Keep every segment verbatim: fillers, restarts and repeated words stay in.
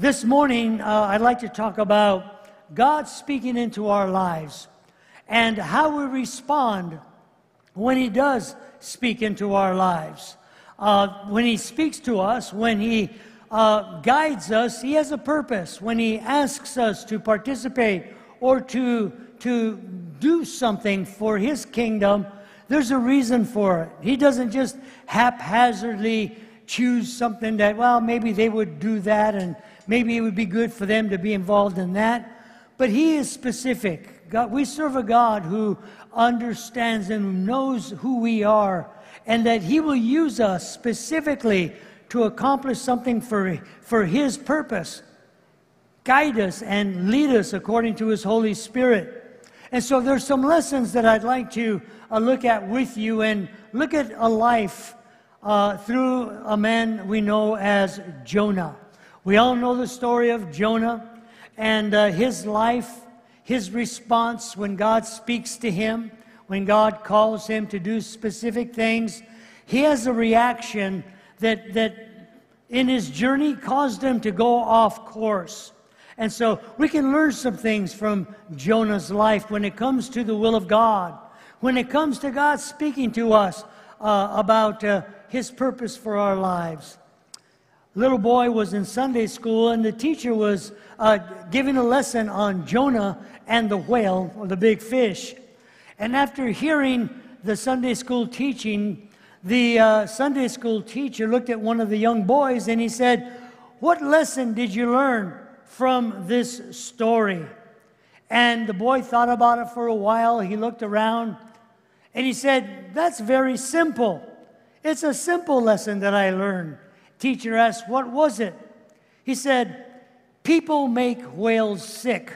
This morning, uh, I'd like to talk about God speaking into our lives and how we respond when He does speak into our lives. Uh, when He speaks to us, when He uh, guides us, He has a purpose. When He asks us to participate or to, to do something for His kingdom, there's a reason for it. He doesn't just haphazardly choose something that, well, maybe they would do that and maybe it would be good for them to be involved in that. But He is specific. God, we serve a God who understands and knows who we are, and that He will use us specifically to accomplish something for, for His purpose. Guide us and lead us according to His Holy Spirit. And so there's some lessons that I'd like to uh, look at with you, and look at a life Uh, through a man we know as Jonah. We all know the story of Jonah and uh, his life, his response when God speaks to him, when God calls him to do specific things. He has a reaction that, that in his journey caused him to go off course. And so we can learn some things from Jonah's life when it comes to the will of God, when it comes to God speaking to us uh, about uh, His purpose for our lives. Little boy was in Sunday school, and the teacher was uh, giving a lesson on Jonah and the whale, or the big fish. And after hearing the Sunday school teaching, the uh, Sunday school teacher looked at one of the young boys and he said, "What lesson did you learn from this story?" And the boy thought about it for a while. He looked around and he said, "That's very simple. It's a simple lesson that I learned." Teacher asked, "What was it?" He said, "People make whales sick."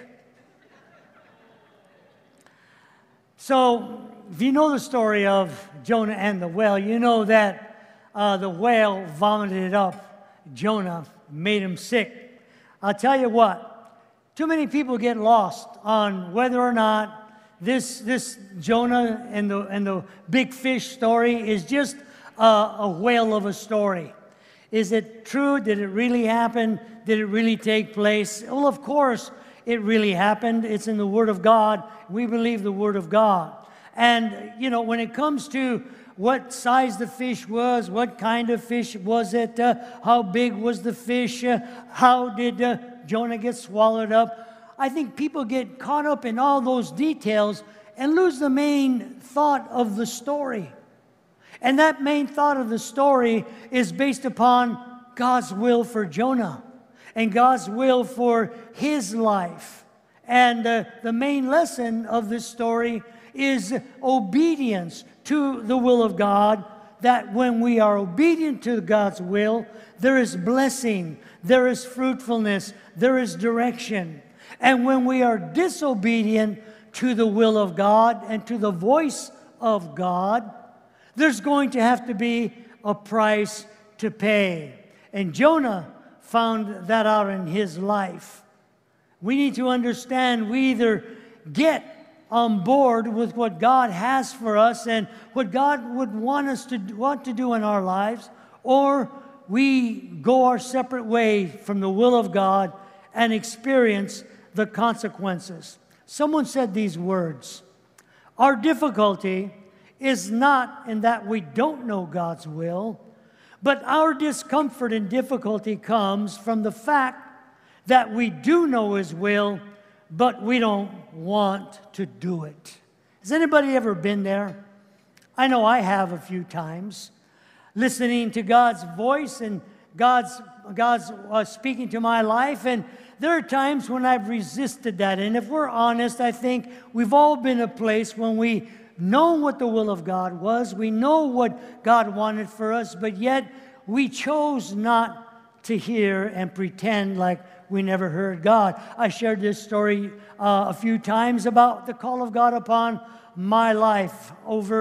So, if you know the story of Jonah and the whale, you know that uh, the whale vomited up Jonah, made him sick. I'll tell you what, too many people get lost on whether or not this, this Jonah and the, and the big fish story is just Uh, a whale of a story. Is it true? Did it really happen? Did it really take place? Well, of course, it really happened. It's in the Word of God. We believe the Word of God. And, you know, when it comes to what size the fish was, what kind of fish was it, uh, how big was the fish, uh, how did uh, Jonah get swallowed up, I think people get caught up in all those details and lose the main thought of the story. And that main thought of the story is based upon God's will for Jonah and God's will for his life. And uh, the main lesson of this story is obedience to the will of God, that when we are obedient to God's will, there is blessing, there is fruitfulness, there is direction. And when we are disobedient to the will of God and to the voice of God, there's going to have to be a price to pay. And Jonah found that out in his life. We need to understand we either get on board with what God has for us and what God would want us to want to do in our lives, or we go our separate way from the will of God and experience the consequences. Someone said these words, "Our difficulty is not in that we don't know God's will, but our discomfort and difficulty comes from the fact that we do know His will, but we don't want to do it." Has anybody ever been there? I know I have a few times, listening to God's voice and God's, God's uh, speaking to my life, and there are times when I've resisted that. And if we're honest, I think we've all been a place when we know what the will of God was, we know what God wanted for us, but yet we chose not to hear and pretend like we never heard God. I shared this story uh, a few times about the call of God upon my life over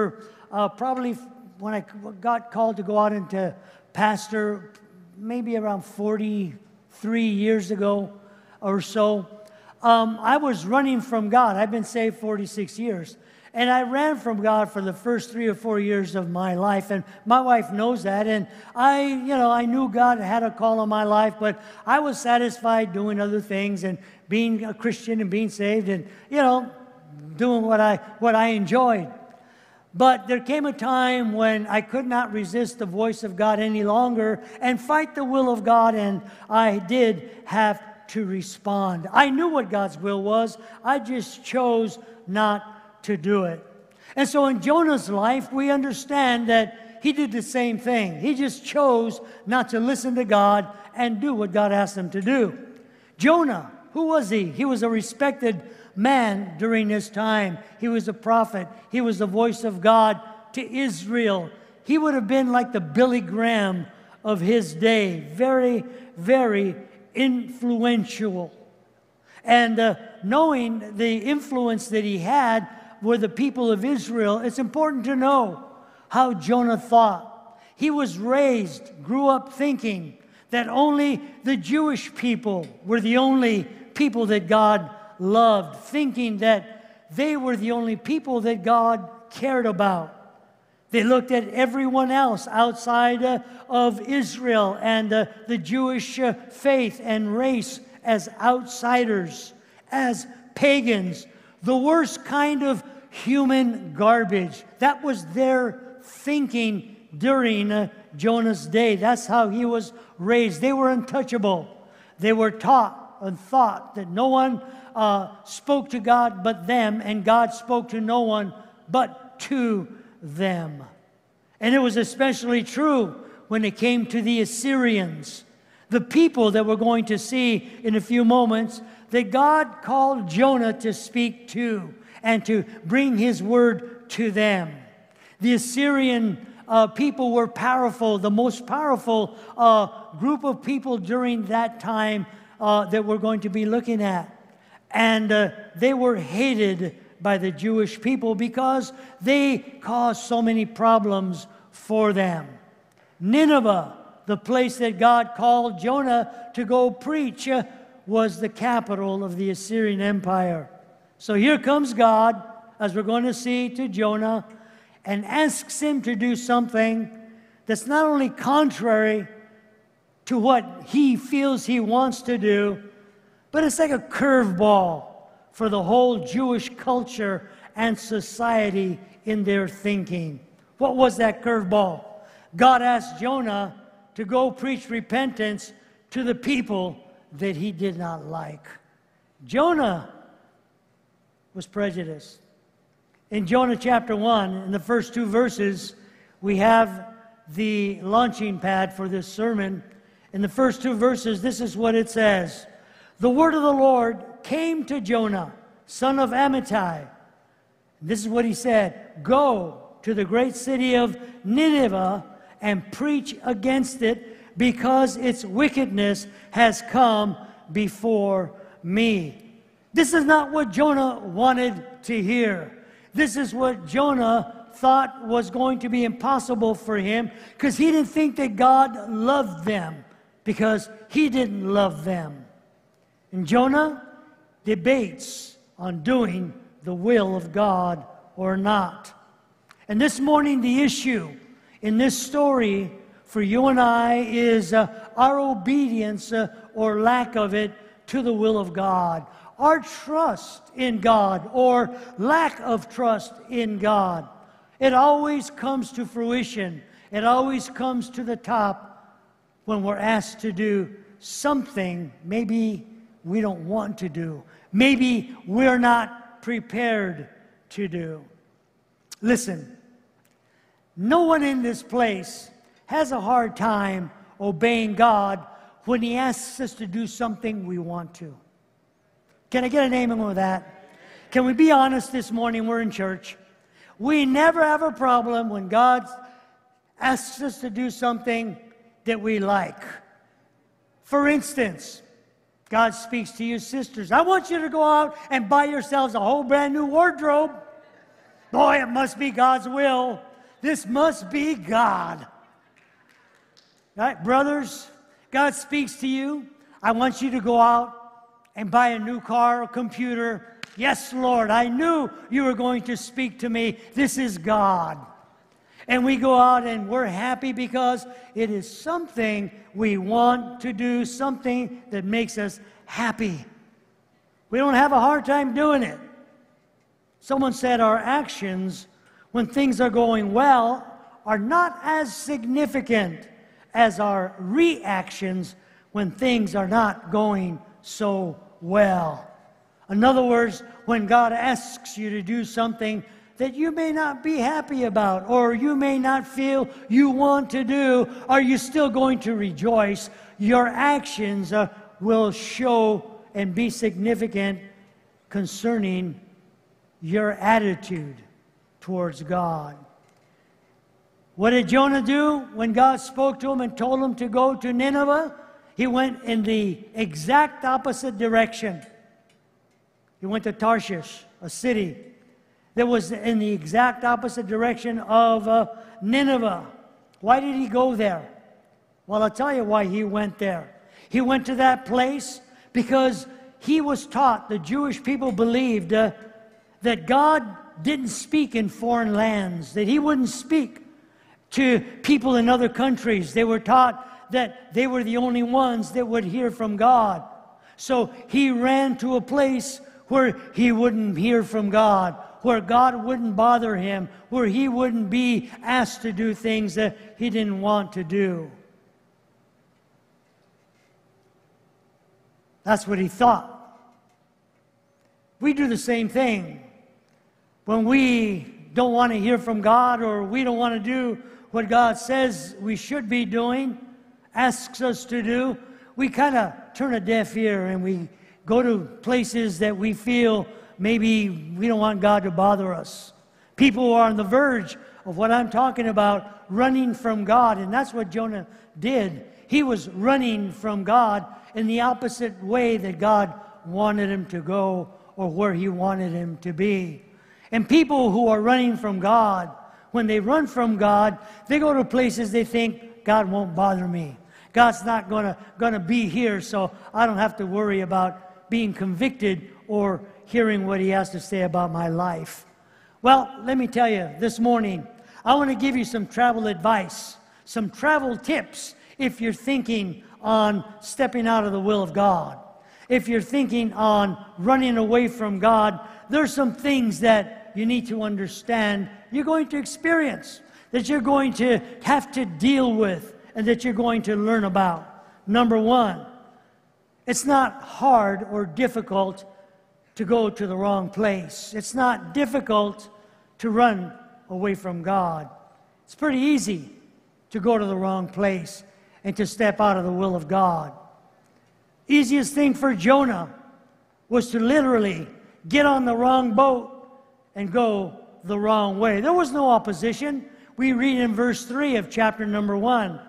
uh, probably when I got called to go out into pastor, maybe around forty-three years ago or so. Um, I was running from God. I've been saved forty-six years. And I ran from God for the first three or four years of my life, and my wife knows that. And I, you know, I knew God had a call on my life, but I was satisfied doing other things and being a Christian and being saved and, you know, doing what I, what I enjoyed. But there came a time when I could not resist the voice of God any longer and fight the will of God, and I did have to respond. I knew what God's will was. I just chose not to do it. And so in Jonah's life, we understand that he did the same thing. He just chose not to listen to God and do what God asked him to do. Jonah, who was he? He was a respected man during his time. He was a prophet. He was the voice of God to Israel. He would have been like the Billy Graham of his day. Very, very influential. And uh, knowing the influence that he had with the people of Israel, it's important to know how Jonah thought. He was raised, grew up thinking that only the Jewish people were the only people that God loved, thinking that they were the only people that God cared about. They looked at everyone else outside uh, of Israel and uh, the Jewish uh, faith and race as outsiders, as pagans, the worst kind of human garbage. That was their thinking during uh, Jonah's day. That's how he was raised. They were untouchable. They were taught and thought that no one Uh, spoke to God but them, and God spoke to no one but to them. And it was especially true when it came to the Assyrians, the people that we're going to see in a few moments, that God called Jonah to speak to and to bring his word to them. The Assyrian uh, people were powerful, the most powerful uh, group of people during that time uh, that we're going to be looking at. And uh, they were hated by the Jewish people because they caused so many problems for them. Nineveh, the place that God called Jonah to go preach, uh, was the capital of the Assyrian Empire. So here comes God, as we're going to see, to Jonah, and asks him to do something that's not only contrary to what he feels he wants to do, but it's like a curveball for the whole Jewish culture and society in their thinking. What was that curveball? God asked Jonah to go preach repentance to the people that he did not like. Jonah was prejudiced. In Jonah chapter one, in the first two verses, we have the launching pad for this sermon. In the first two verses, this is what it says. The word of the Lord came to Jonah, son of Amittai. This is what he said. Go to the great city of Nineveh and preach against it, because its wickedness has come before me. This is not what Jonah wanted to hear. This is what Jonah thought was going to be impossible for him, because he didn't think that God loved them, because he didn't love them. And Jonah debates on doing the will of God or not. And this morning, the issue in this story for you and I is uh, our obedience uh, or lack of it to the will of God, our trust in God or lack of trust in God. It always comes to fruition. It always comes to the top when we're asked to do something, maybe we don't want to do. Maybe we're not prepared to do. Listen, no one in this place has a hard time obeying God when He asks us to do something we want to. Can I get an amen with that? Can we be honest this morning? We're in church. We never have a problem when God asks us to do something that we like. For instance, God speaks to you, sisters. I want you to go out and buy yourselves a whole brand new wardrobe. Boy, it must be God's will. This must be God. Right, brothers, God speaks to you. I want you to go out and buy a new car or computer. Yes, Lord, I knew you were going to speak to me. This is God. And we go out and we're happy because it is something we want to do, something that makes us happy. We don't have a hard time doing it. Someone said our actions, when things are going well, are not as significant as our reactions when things are not going so well. In other words, when God asks you to do something that you may not be happy about or you may not feel you want to do, are you still going to rejoice? Your actions uh, will show and be significant concerning your attitude towards God. What did Jonah do when God spoke to him and told him to go to Nineveh? He went in the exact opposite direction. He went to Tarshish, a city that was in the exact opposite direction of uh, Nineveh. Why did he go there? Well, I'll tell you why he went there. He went to that place because he was taught, the Jewish people believed, uh, that God didn't speak in foreign lands, that he wouldn't speak to people in other countries. They were taught that they were the only ones that would hear from God. So he ran to a place where he wouldn't hear from God, where God wouldn't bother him, where he wouldn't be asked to do things that he didn't want to do. That's what he thought. We do the same thing. When we don't want to hear from God or we don't want to do what God says we should be doing, asks us to do, we kind of turn a deaf ear and we go to places that we feel maybe we don't want God to bother us. People who are on the verge of what I'm talking about, running from God, and that's what Jonah did. He was running from God in the opposite way that God wanted him to go or where he wanted him to be. And people who are running from God, when they run from God, they go to places they think, God won't bother me. God's not gonna, gonna be here, so I don't have to worry about being convicted or hearing what he has to say about my life. Well, let me tell you, this morning, I want to give you some travel advice, some travel tips if you're thinking on stepping out of the will of God. If you're thinking on running away from God, there's some things that you need to understand you're going to experience, that you're going to have to deal with, and that you're going to learn about. Number one, it's not hard or difficult to go to the wrong place. It's not difficult to run away from God. It's pretty easy to go to the wrong place and to step out of the will of God. Easiest thing for Jonah was to literally get on the wrong boat and go the wrong way. There was no opposition. We read in verse three of chapter number one.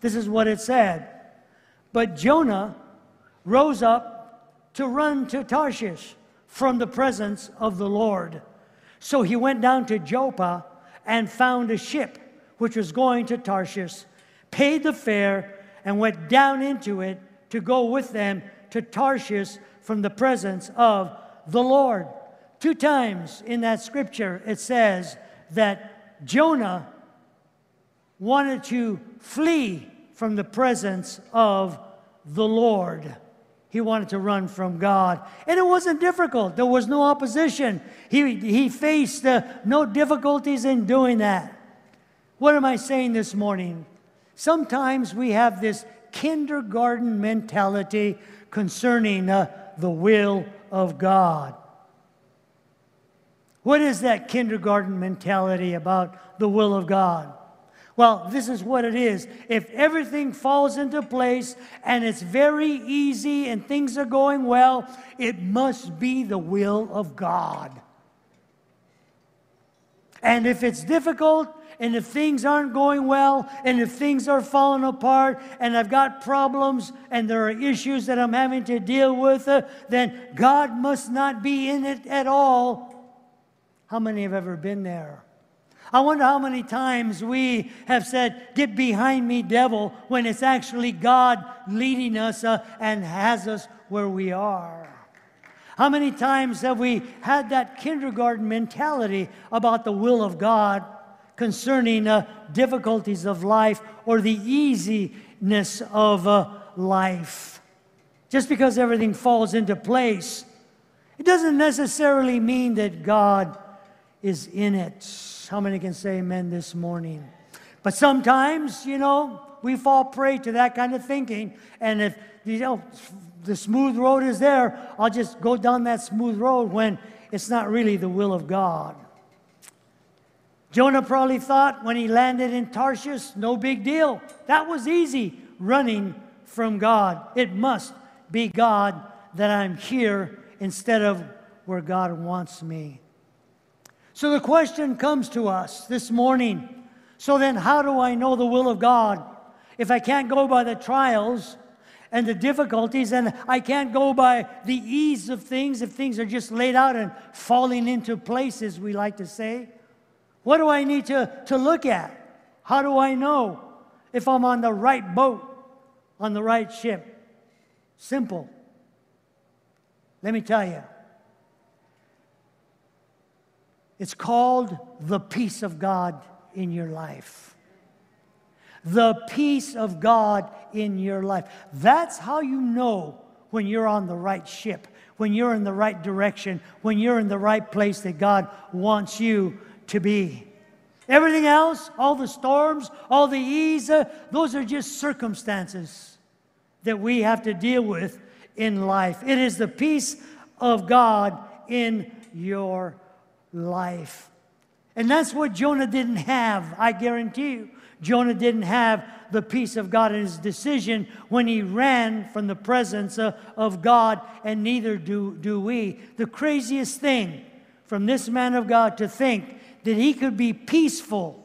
This is what it said. But Jonah rose up to run to Tarshish from the presence of the Lord. So he went down to Joppa and found a ship which was going to Tarshish, paid the fare, and went down into it to go with them to Tarshish from the presence of the Lord. Two times in that scripture it says that Jonah wanted to flee from the presence of the Lord. He wanted to run from God. And it wasn't difficult. There was no opposition. He, he faced uh, no difficulties in doing that. What am I saying this morning? Sometimes we have this kindergarten mentality concerning uh, the will of God. What is that kindergarten mentality about the will of God? Well, this is what it is. If everything falls into place and it's very easy and things are going well, it must be the will of God. And if it's difficult, and if things aren't going well, and if things are falling apart, and I've got problems, and there are issues that I'm having to deal with, uh, then God must not be in it at all. How many have ever been there? I wonder how many times we have said, "Get behind me, devil," when it's actually God leading us uh, and has us where we are. How many times have we had that kindergarten mentality about the will of God concerning uh, difficulties of life or the easiness of uh, life? Just because everything falls into place, it doesn't necessarily mean that God is in it. How many can say amen this morning? But sometimes, you know, we fall prey to that kind of thinking. And if, you know, the smooth road is there, I'll just go down that smooth road when it's not really the will of God. Jonah probably thought when he landed in Tarshish, no big deal. That was easy, running from God. It must be God that I'm here instead of where God wants me. So the question comes to us this morning, so then how do I know the will of God if I can't go by the trials and the difficulties, and I can't go by the ease of things if things are just laid out and falling into places, we like to say? What do I need to, to look at? How do I know if I'm on the right boat, on the right ship? Simple. Let me tell you. It's called the peace of God in your life. The peace of God in your life. That's how you know when you're on the right ship, when you're in the right direction, when you're in the right place that God wants you to be. Everything else, all the storms, all the ease, uh, those are just circumstances that we have to deal with in life. It is the peace of God in your life. Life. And that's what Jonah didn't have, I guarantee you. Jonah didn't have the peace of God in his decision when he ran from the presence uh, of God, and neither do, do we. The craziest thing from this man of God to think that he could be peaceful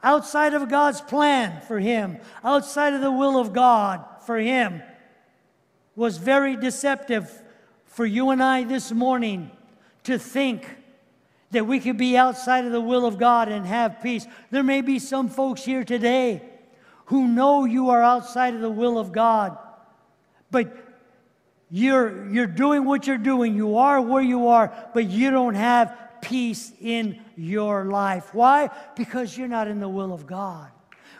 outside of God's plan for him, outside of the will of God for him, was very deceptive for you and I this morning to think that we could be outside of the will of God and have peace. There may be some folks here today who know you are outside of the will of God, but you're, you're doing what you're doing. You are where you are, but you don't have peace in your life. Why? Because you're not in the will of God.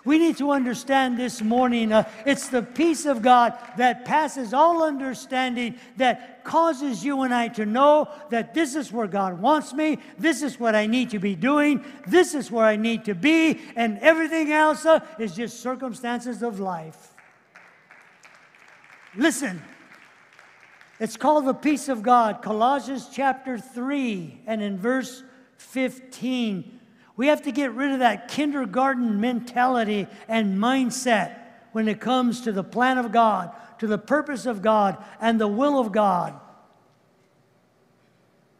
We need to understand this morning, uh, it's the peace of God that passes all understanding that causes you and I to know that this is where God wants me, this is what I need to be doing, this is where I need to be, and everything else uh, is just circumstances of life. Listen, it's called the peace of God. Colossians chapter three and in verse fifteen. We have to get rid of that kindergarten mentality and mindset when it comes to the plan of God, to the purpose of God, and the will of God.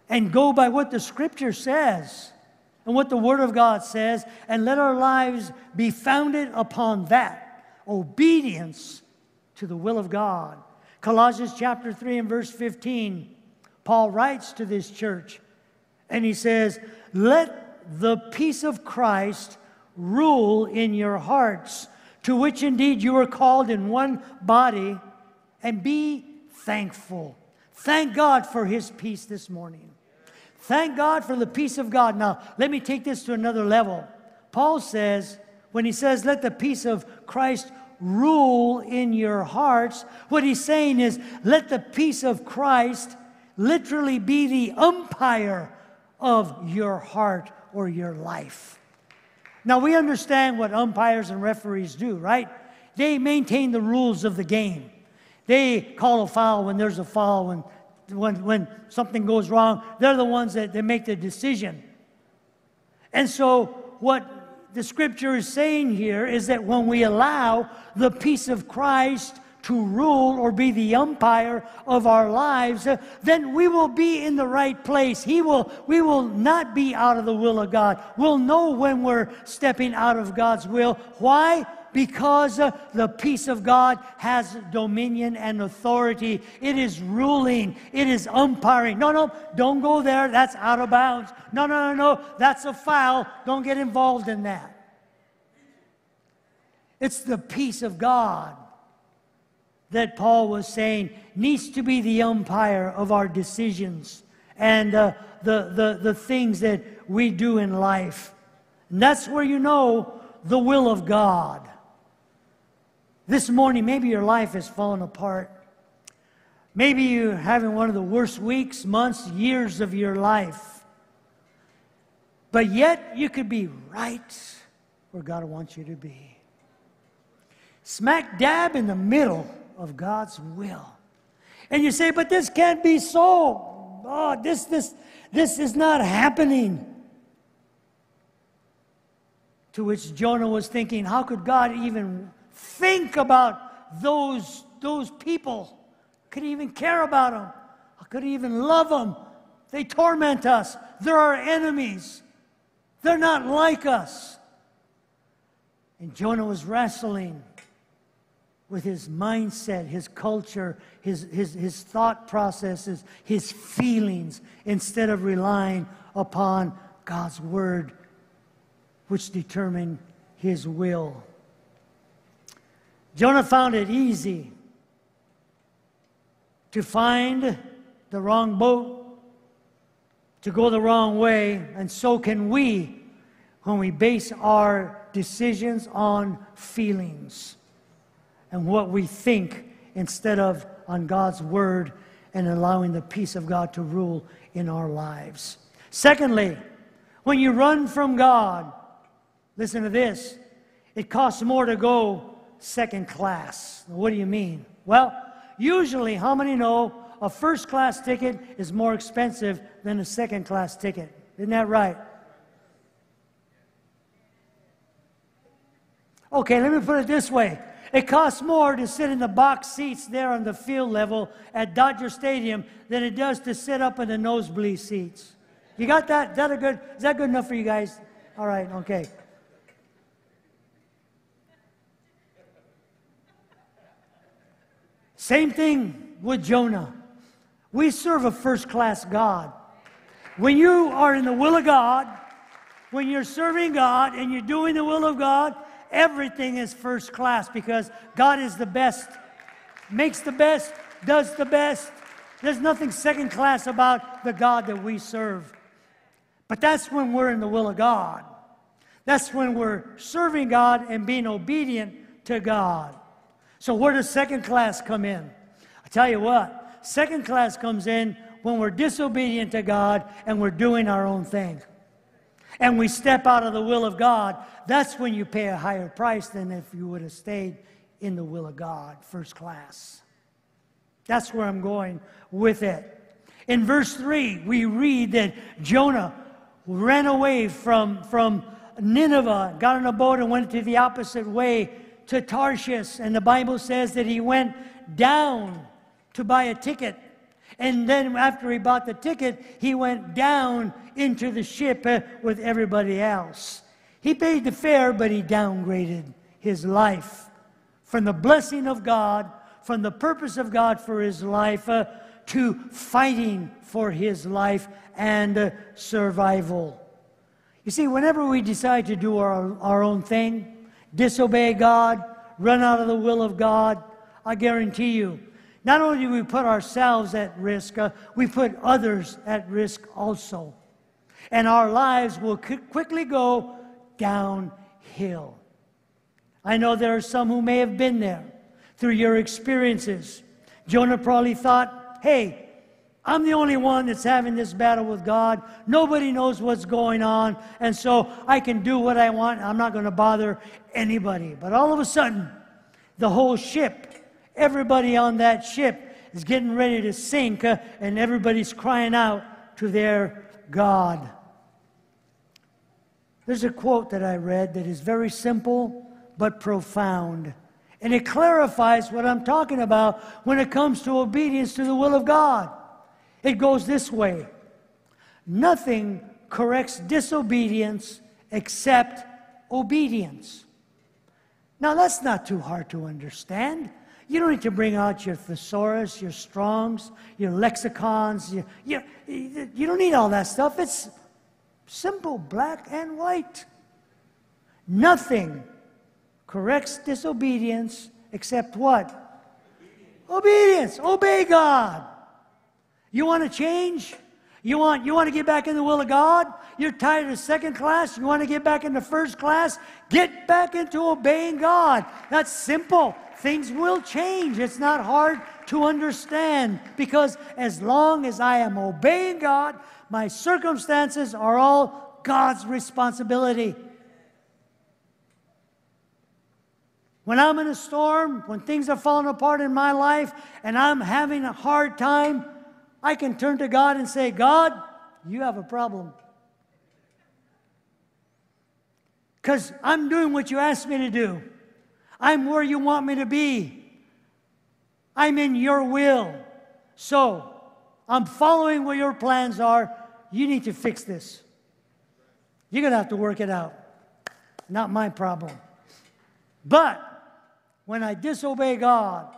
And go by what the Scripture says and what the Word of God says, and let our lives be founded upon that obedience to the will of God. Colossians chapter three and verse fifteen, Paul writes to this church, and he says, "Let the peace of Christ rule in your hearts, to which indeed you are called in one body, and be thankful." Thank God for His peace this morning. Thank God for the peace of God. Now, let me take this to another level. Paul says, when he says, "Let the peace of Christ rule in your hearts," what he's saying is, let the peace of Christ literally be the umpire of your heart or your life. Now, we understand what umpires and referees do, right? They maintain the rules of the game. They call a foul when there's a foul, when when, when something goes wrong. They're the ones that, that make the decision. And so what the Scripture is saying here is that when we allow the peace of Christ to rule or be the umpire of our lives, then we will be in the right place. He will, we will not be out of the will of God. We'll know when we're stepping out of God's will. Why? Because uh, the peace of God has dominion and authority. It is ruling. It is umpiring. No, no, don't go there. That's out of bounds. No, no, no, no. That's a foul. Don't get involved in that. It's the peace of God that Paul was saying needs to be the umpire of our decisions and uh, the, the, the things that we do in life. And that's where you know the will of God. This morning, maybe your life has fallen apart. Maybe you're having one of the worst weeks, months, years of your life. But yet, you could be right where God wants you to be. Smack dab in the middle of God's will. And you say, but this can't be so. Oh, this, this, this is not happening. To which Jonah was thinking, how could God even think about those, those people? Could he even care about them? Could he even love them? They torment us. They're our enemies. They're not like us. And Jonah was wrestling with his mindset, his culture, his, his, his thought processes, his feelings, instead of relying upon God's word, which determined his will. Jonah found it easy to find the wrong boat, to go the wrong way, and so can we when we base our decisions on feelings and what we think instead of on God's word and allowing the peace of God to rule in our lives. Secondly, when you run from God, listen to this. It costs more to go second class. What do you mean? Well, usually, how many know a first-class ticket is more expensive than a second-class ticket? Isn't that right? Okay, let me put it this way. It costs more to sit in the box seats there on the field level at Dodger Stadium than it does to sit up in the nosebleed seats. You got that? Is that a good, is that good enough for you guys? All right, okay. Same thing with Jonah. We serve a first-class God. When you are in the will of God, when you're serving God and you're doing the will of God, everything is first class because God is the best, makes the best, does the best. There's nothing second class about the God that we serve. But that's when we're in the will of God. That's when we're serving God and being obedient to God. So where does second class come in? I tell you what, second class comes in when we're disobedient to God and we're doing our own thing. And we step out of the will of God. That's when you pay a higher price than if you would have stayed in the will of God, first class. That's where I'm going with it. In verse three, we read that Jonah ran away from, from Nineveh, got on a boat and went to the opposite way, to Tarshish, and the Bible says that he went down to buy a ticket. And then after he bought the ticket, he went down into the ship with everybody else. He paid the fare, but he downgraded his life from the blessing of God, from the purpose of God for his life, uh, to fighting for his life and uh, survival. You see, whenever we decide to do our, our own thing, disobey God, run out of the will of God, I guarantee you, not only do we put ourselves at risk, uh, we put others at risk also. And our lives will quickly go downhill. I know there are some who may have been there through your experiences. Jonah probably thought, hey, I'm the only one that's having this battle with God. Nobody knows what's going on, and so I can do what I want. I'm not going to bother anybody. But all of a sudden, the whole ship, everybody on that ship is getting ready to sink, uh, and everybody's crying out to their God. There's a quote that I read that is very simple but profound, And it clarifies what I'm talking about when it comes to obedience to the will of God. It goes this way. Nothing corrects disobedience except obedience. Now, that's not too hard to understand. You don't need to bring out your thesaurus, your Strong's, your lexicons. Your, you, you don't need all that stuff. It's simple, black and white. Nothing corrects disobedience except what? Obedience. Obedience. Obey God. You want to change? You want, you want to get back in the will of God? You're tired of second class? You want to get back into first class? Get back into obeying God. That's simple. Things will change. It's not hard to understand, because as long as I am obeying God, my circumstances are all God's responsibility. When I'm in a storm, when things are falling apart in my life and I'm having a hard time, I can turn to God and say, God, you have a problem. Because I'm doing what you asked me to do. I'm where you want me to be. I'm in your will. So, I'm following what your plans are. You need to fix this. You're going to have to work it out. Not my problem. But, when I disobey God,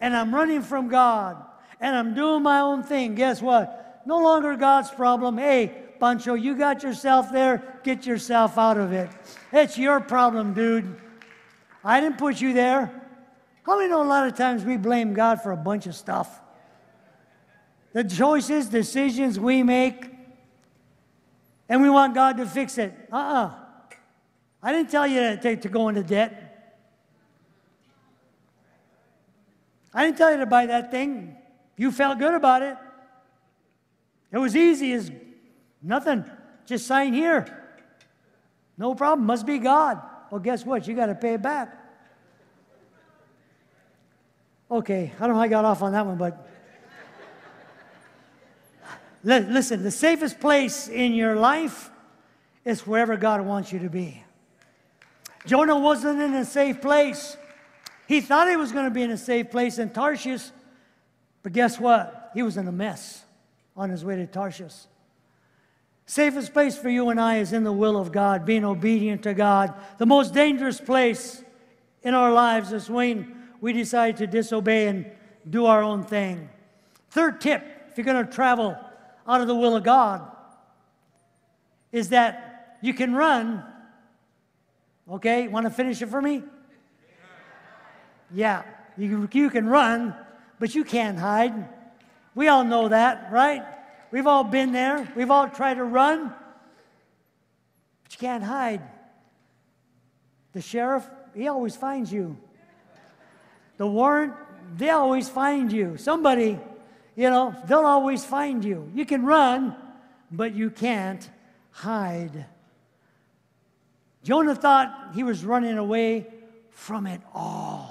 and I'm running from God, and I'm doing my own thing, guess what? No longer God's problem. Hey, Pancho, you got yourself there. Get yourself out of it. It's your problem, dude. I didn't put you there. How many know a lot of times we blame God for a bunch of stuff? The choices, decisions we make, and we want God to fix it. Uh-uh. I didn't tell you to, to go into debt. I didn't tell you to buy that thing. You felt good about it. It was easy as nothing. Just sign here. No problem. Must be God. Well, guess what? You got to pay it back. Okay, I don't know how I got off on that one, but listen, the safest place in your life is wherever God wants you to be. Jonah wasn't in a safe place. He thought he was going to be in a safe place in Tarshish. But guess what? He was in a mess on his way to Tarshish. Safest place for you and I is in the will of God, being obedient to God. The most dangerous place in our lives is when we decide to disobey and do our own thing. Third tip, if you're going to travel out of the will of God, is that you can run. Okay, want to finish it for me? Yeah, you, you can run. But you can't hide. We all know that, right? We've all been there. We've all tried to run. But you can't hide. The sheriff, he always finds you. The warrant, they always find you. Somebody, you know, they'll always find you. You can run, but you can't hide. Jonah thought he was running away from it all.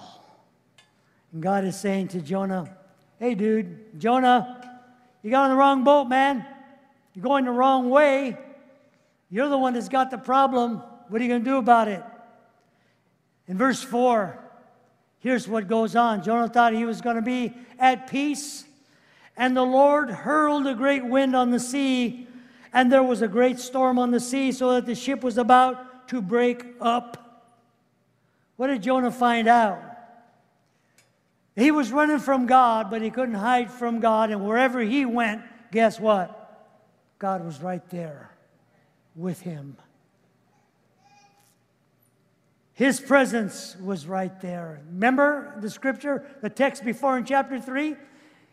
God is saying to Jonah, hey, dude, Jonah, you got on the wrong boat, man. You're going the wrong way. You're the one that's got the problem. What are you going to do about it? In verse four, here's what goes on. Jonah thought he was going to be at peace. And the Lord hurled a great wind on the sea, and there was a great storm on the sea, so that the ship was about to break up. What did Jonah find out? He was running from God, but he couldn't hide from God. And wherever he went, guess what? God was right there with him. His presence was right there. Remember the scripture, the text before in chapter three?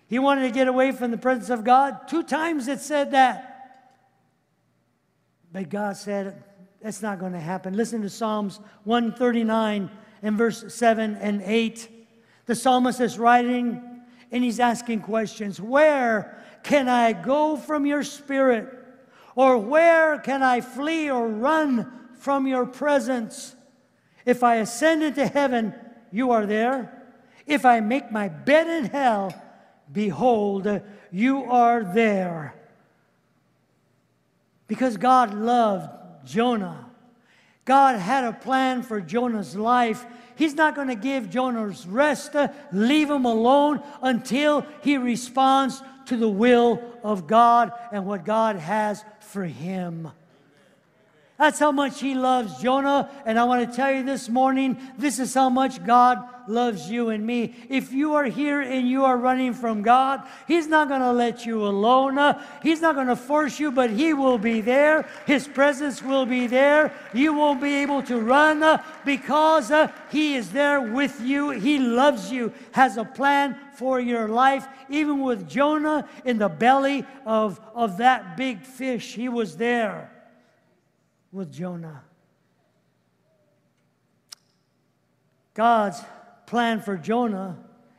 He wanted to get away from the presence of God. Two times it said that. But God said, that's not going to happen. Listen to Psalms one thirty-nine and verse seven and eight. The psalmist is writing, and he's asking questions. Where can I go from your spirit? Or where can I flee or run from your presence? If I ascend into heaven, you are there. If I make my bed in hell, behold, you are there. Because God loved Jonah, God had a plan for Jonah's life. He's not going to give Jonah's rest, uh, leave him alone until he responds to the will of God and what God has for him. That's how much He loves Jonah. And I want to tell you this morning, this is how much God loves you and me. If you are here and you are running from God, He's not going to let you alone. He's not going to force you, but He will be there. His presence will be there. You won't be able to run because He is there with you. He loves you, has a plan for your life. Even with Jonah in the belly of, of that big fish, He was there with Jonah. God's plan for Jonah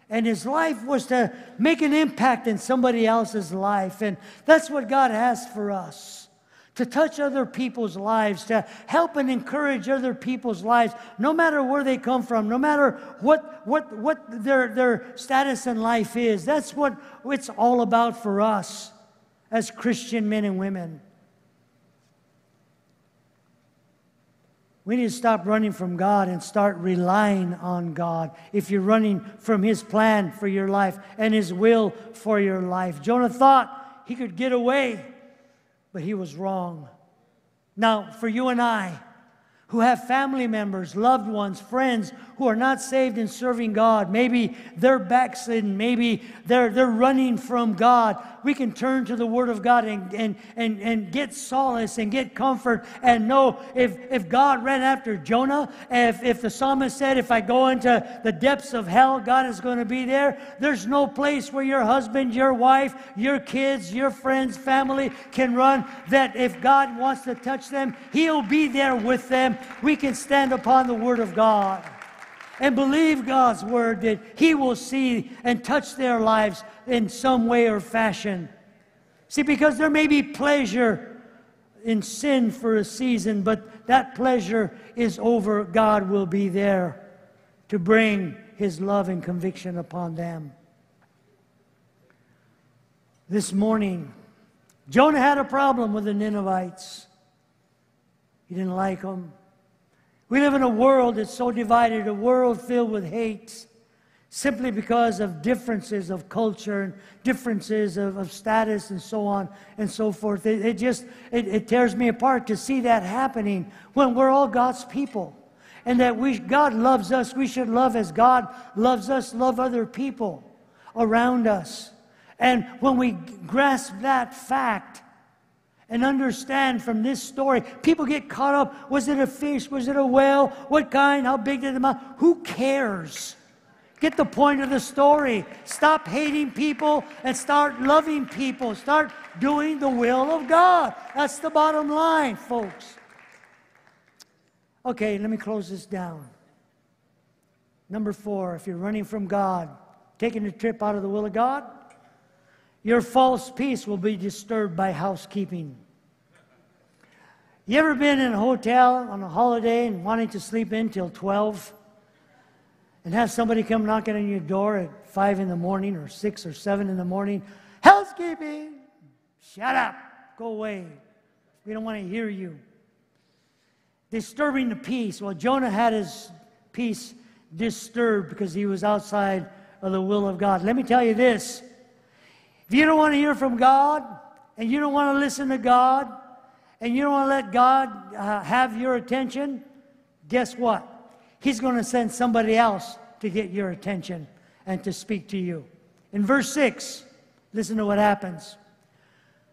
and his life was to make an impact in somebody else's life. And that's what God has for us, to touch other people's lives, to help and encourage other people's lives, no matter where they come from, no matter what what what their their status in life is. That's what it's all about for us as Christian men and women. We need to stop running from God and start relying on God if you're running from His plan for your life and His will for your life. Jonah thought he could get away, but he was wrong. Now, for you and I, who have family members, loved ones, friends who are not saved and serving God, maybe they're backslidden, maybe they're, they're running from God, we can turn to the Word of God and, and, and, and get solace and get comfort and know if, if God ran after Jonah, if, if the psalmist said, if I go into the depths of hell, God is going to be there. There's no place where your husband, your wife, your kids, your friends, family can run, that if God wants to touch them, He'll be there with them. We can stand upon the Word of God and believe God's Word that He will see and touch their lives in some way or fashion. See, because there may be pleasure in sin for a season, but that pleasure is over. God will be there to bring His love and conviction upon them. This morning, Jonah had a problem with the Ninevites. He didn't like them. We live in a world that's so divided, a world filled with hate, simply because of differences of culture and differences of, of status and so on and so forth. It, it just, it, it tears me apart to see that happening when we're all God's people. And that we, God loves us, we should love as God loves us, love other people around us. And when we grasp that fact, and understand from this story, people get caught up. Was it a fish? Was it a whale? What kind? How big did the mouth? Who cares? Get the point of the story. Stop hating people and start loving people. Start doing the will of God. That's the bottom line, folks. Okay, let me close this down. Number four, if you're running from God, taking a trip out of the will of God, your false peace will be disturbed by housekeeping. You ever been in a hotel on a holiday and wanting to sleep in till twelve and have somebody come knocking on your door at five in the morning or six or seven in the morning? Housekeeping! Shut up! Go away. We don't want to hear you. Disturbing the peace. Well, Jonah had his peace disturbed because he was outside of the will of God. Let me tell you this. If you don't want to hear from God, and you don't want to listen to God, and you don't want to let God uh, have your attention, guess what? He's going to send somebody else to get your attention and to speak to you. In verse six, listen to what happens.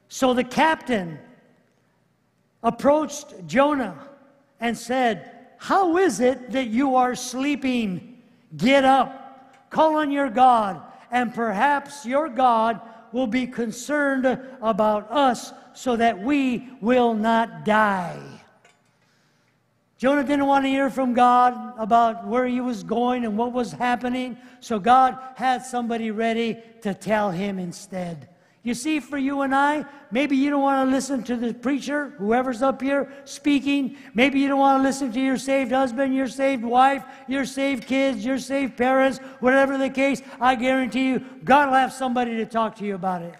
So the captain approached Jonah and said, "How is it that you are sleeping? Get up, call on your God, and perhaps your God will be concerned about us so that we will not die." Jonah didn't want to hear from God about where he was going and what was happening, so God had somebody ready to tell him instead. You see, for you and I, maybe you don't want to listen to the preacher, whoever's up here speaking. Maybe you don't want to listen to your saved husband, your saved wife, your saved kids, your saved parents, whatever the case. I guarantee you, God will have somebody to talk to you about it.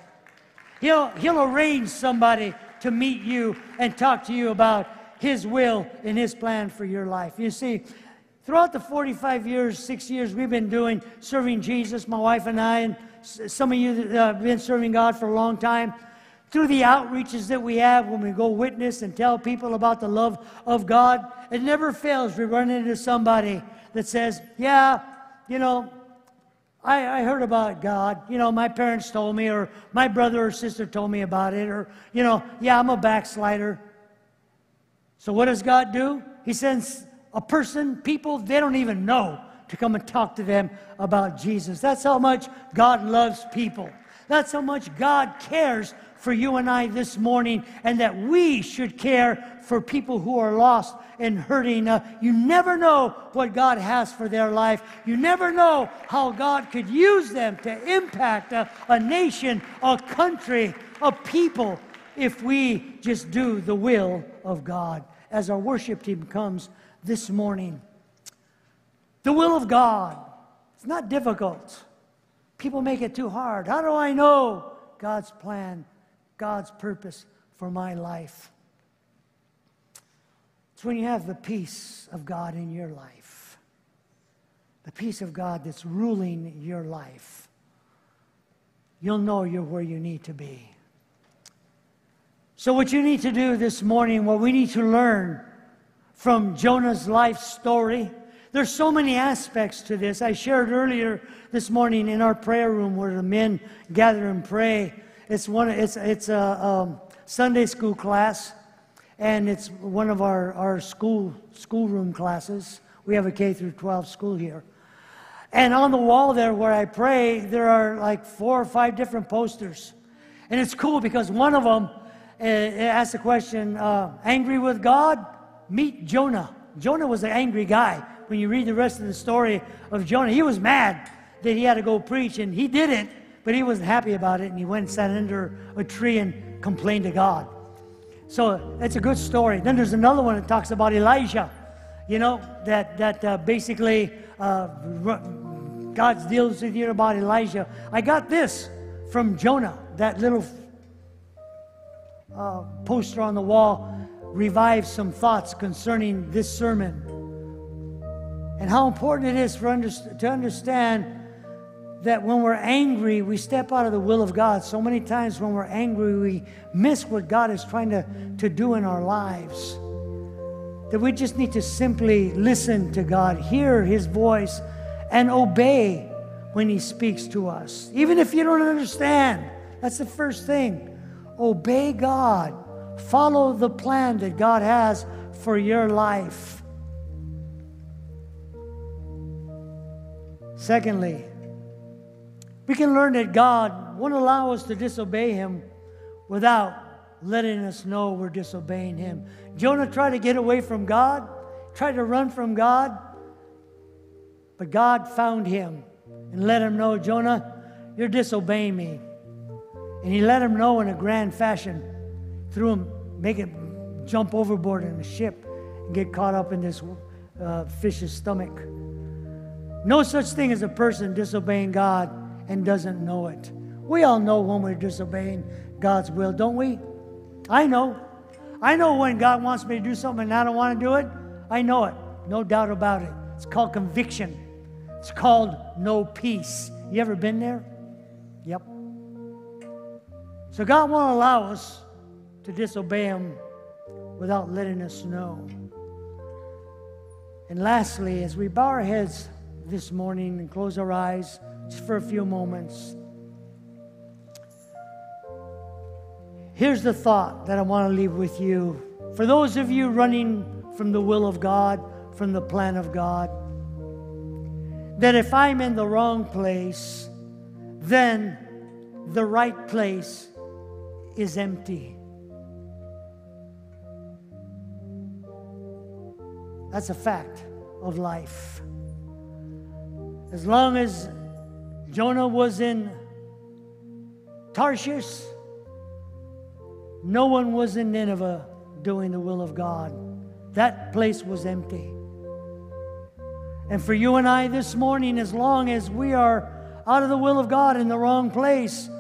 He'll, he'll arrange somebody to meet you and talk to you about His will and His plan for your life. You see, throughout the forty-five years, six years we've been doing, serving Jesus, my wife and I, and some of you that have been serving God for a long time, through the outreaches that we have when we go witness and tell people about the love of God, it never fails. We run into somebody that says, yeah, you know, I, I heard about God. You know, my parents told me, or my brother or sister told me about it, or, you know, yeah, I'm a backslider. So what does God do? He sends a person, people they don't even know, to come and talk to them about Jesus. That's how much God loves people. That's how much God cares for you and I this morning, and that we should care for people who are lost and hurting. Uh, you never know what God has for their life. You never know how God could use them to impact a, a nation, a country, a people, if we just do the will of God. As our worship team comes this morning, the will of God, it's not difficult. People make it too hard. How do I know God's plan, God's purpose for my life? It's when you have the peace of God in your life, the peace of God that's ruling your life. You'll know you're where you need to be. So what you need to do this morning, what we need to learn from Jonah's life story, there's so many aspects to this. I shared earlier this morning in our prayer room where the men gather and pray. It's one. It's it's a um, Sunday school class, and it's one of our our school schoolroom classes. We have a K through twelve school here, and on the wall there where I pray, there are like four or five different posters, and it's cool because one of them uh, asks the question: uh, "Angry with God? Meet Jonah." Jonah was an angry guy. When you read the rest of the story of Jonah, he was mad that he had to go preach, and he did it, but he wasn't happy about it, and he went and sat under a tree and complained to God. So it's a good story. Then there's another one that talks about Elijah, you know, that, that uh, basically uh, God deals with you about Elijah. I got this from Jonah, that little uh, poster on the wall revives some thoughts concerning this sermon. And how important it is for under, to understand that when we're angry, we step out of the will of God. So many times when we're angry, we miss what God is trying to, to do in our lives. That we just need to simply listen to God, hear His voice, and obey when He speaks to us. Even if you don't understand, that's the first thing. Obey God. Follow the plan that God has for your life. Secondly, we can learn that God won't allow us to disobey Him without letting us know we're disobeying Him. Jonah tried to get away from God, tried to run from God, but God found him and let him know, Jonah, you're disobeying me. And He let him know in a grand fashion, threw him, make him jump overboard in a ship and get caught up in this uh, fish's stomach. No such thing as a person disobeying God and doesn't know it. We all know when we're disobeying God's will, don't we? I know. I know when God wants me to do something and I don't want to do it. I know it. No doubt about it. It's called conviction. It's called no peace. You ever been there? Yep. So God won't allow us to disobey Him without letting us know. And lastly, as we bow our heads this morning and close our eyes just for a few moments, here's the thought that I want to leave with you. For those of you running from the will of God, from the plan of God, that if I'm in the wrong place, then the right place is empty. That's a fact of life. As long as Jonah was in Tarshish, no one was in Nineveh doing the will of God. That place was empty. And for you and I this morning, as long as we are out of the will of God in the wrong place,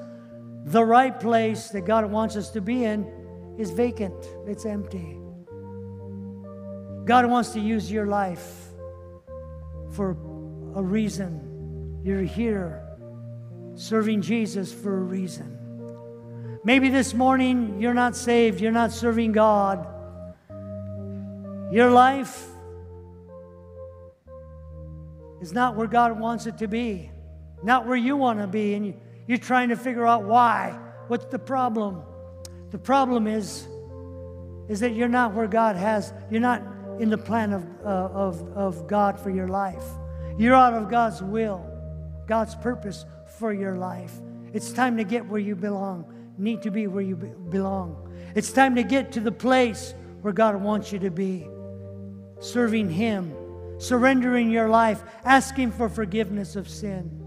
the right place that God wants us to be in is vacant. It's empty. God wants to use your life for a reason. You're here serving Jesus for a reason. Maybe this morning you're not saved, you're not serving God. Your life is not where God wants it to be, not where you want to be, and you're trying to figure out why. What's the problem? The problem is, is that you're not where God has, you're not in the plan of, uh, of, of God for your life. You're out of God's will, God's purpose for your life. It's time to get where you belong, need to be where you be- belong. It's time to get to the place where God wants you to be, serving Him, surrendering your life, asking for forgiveness of sin.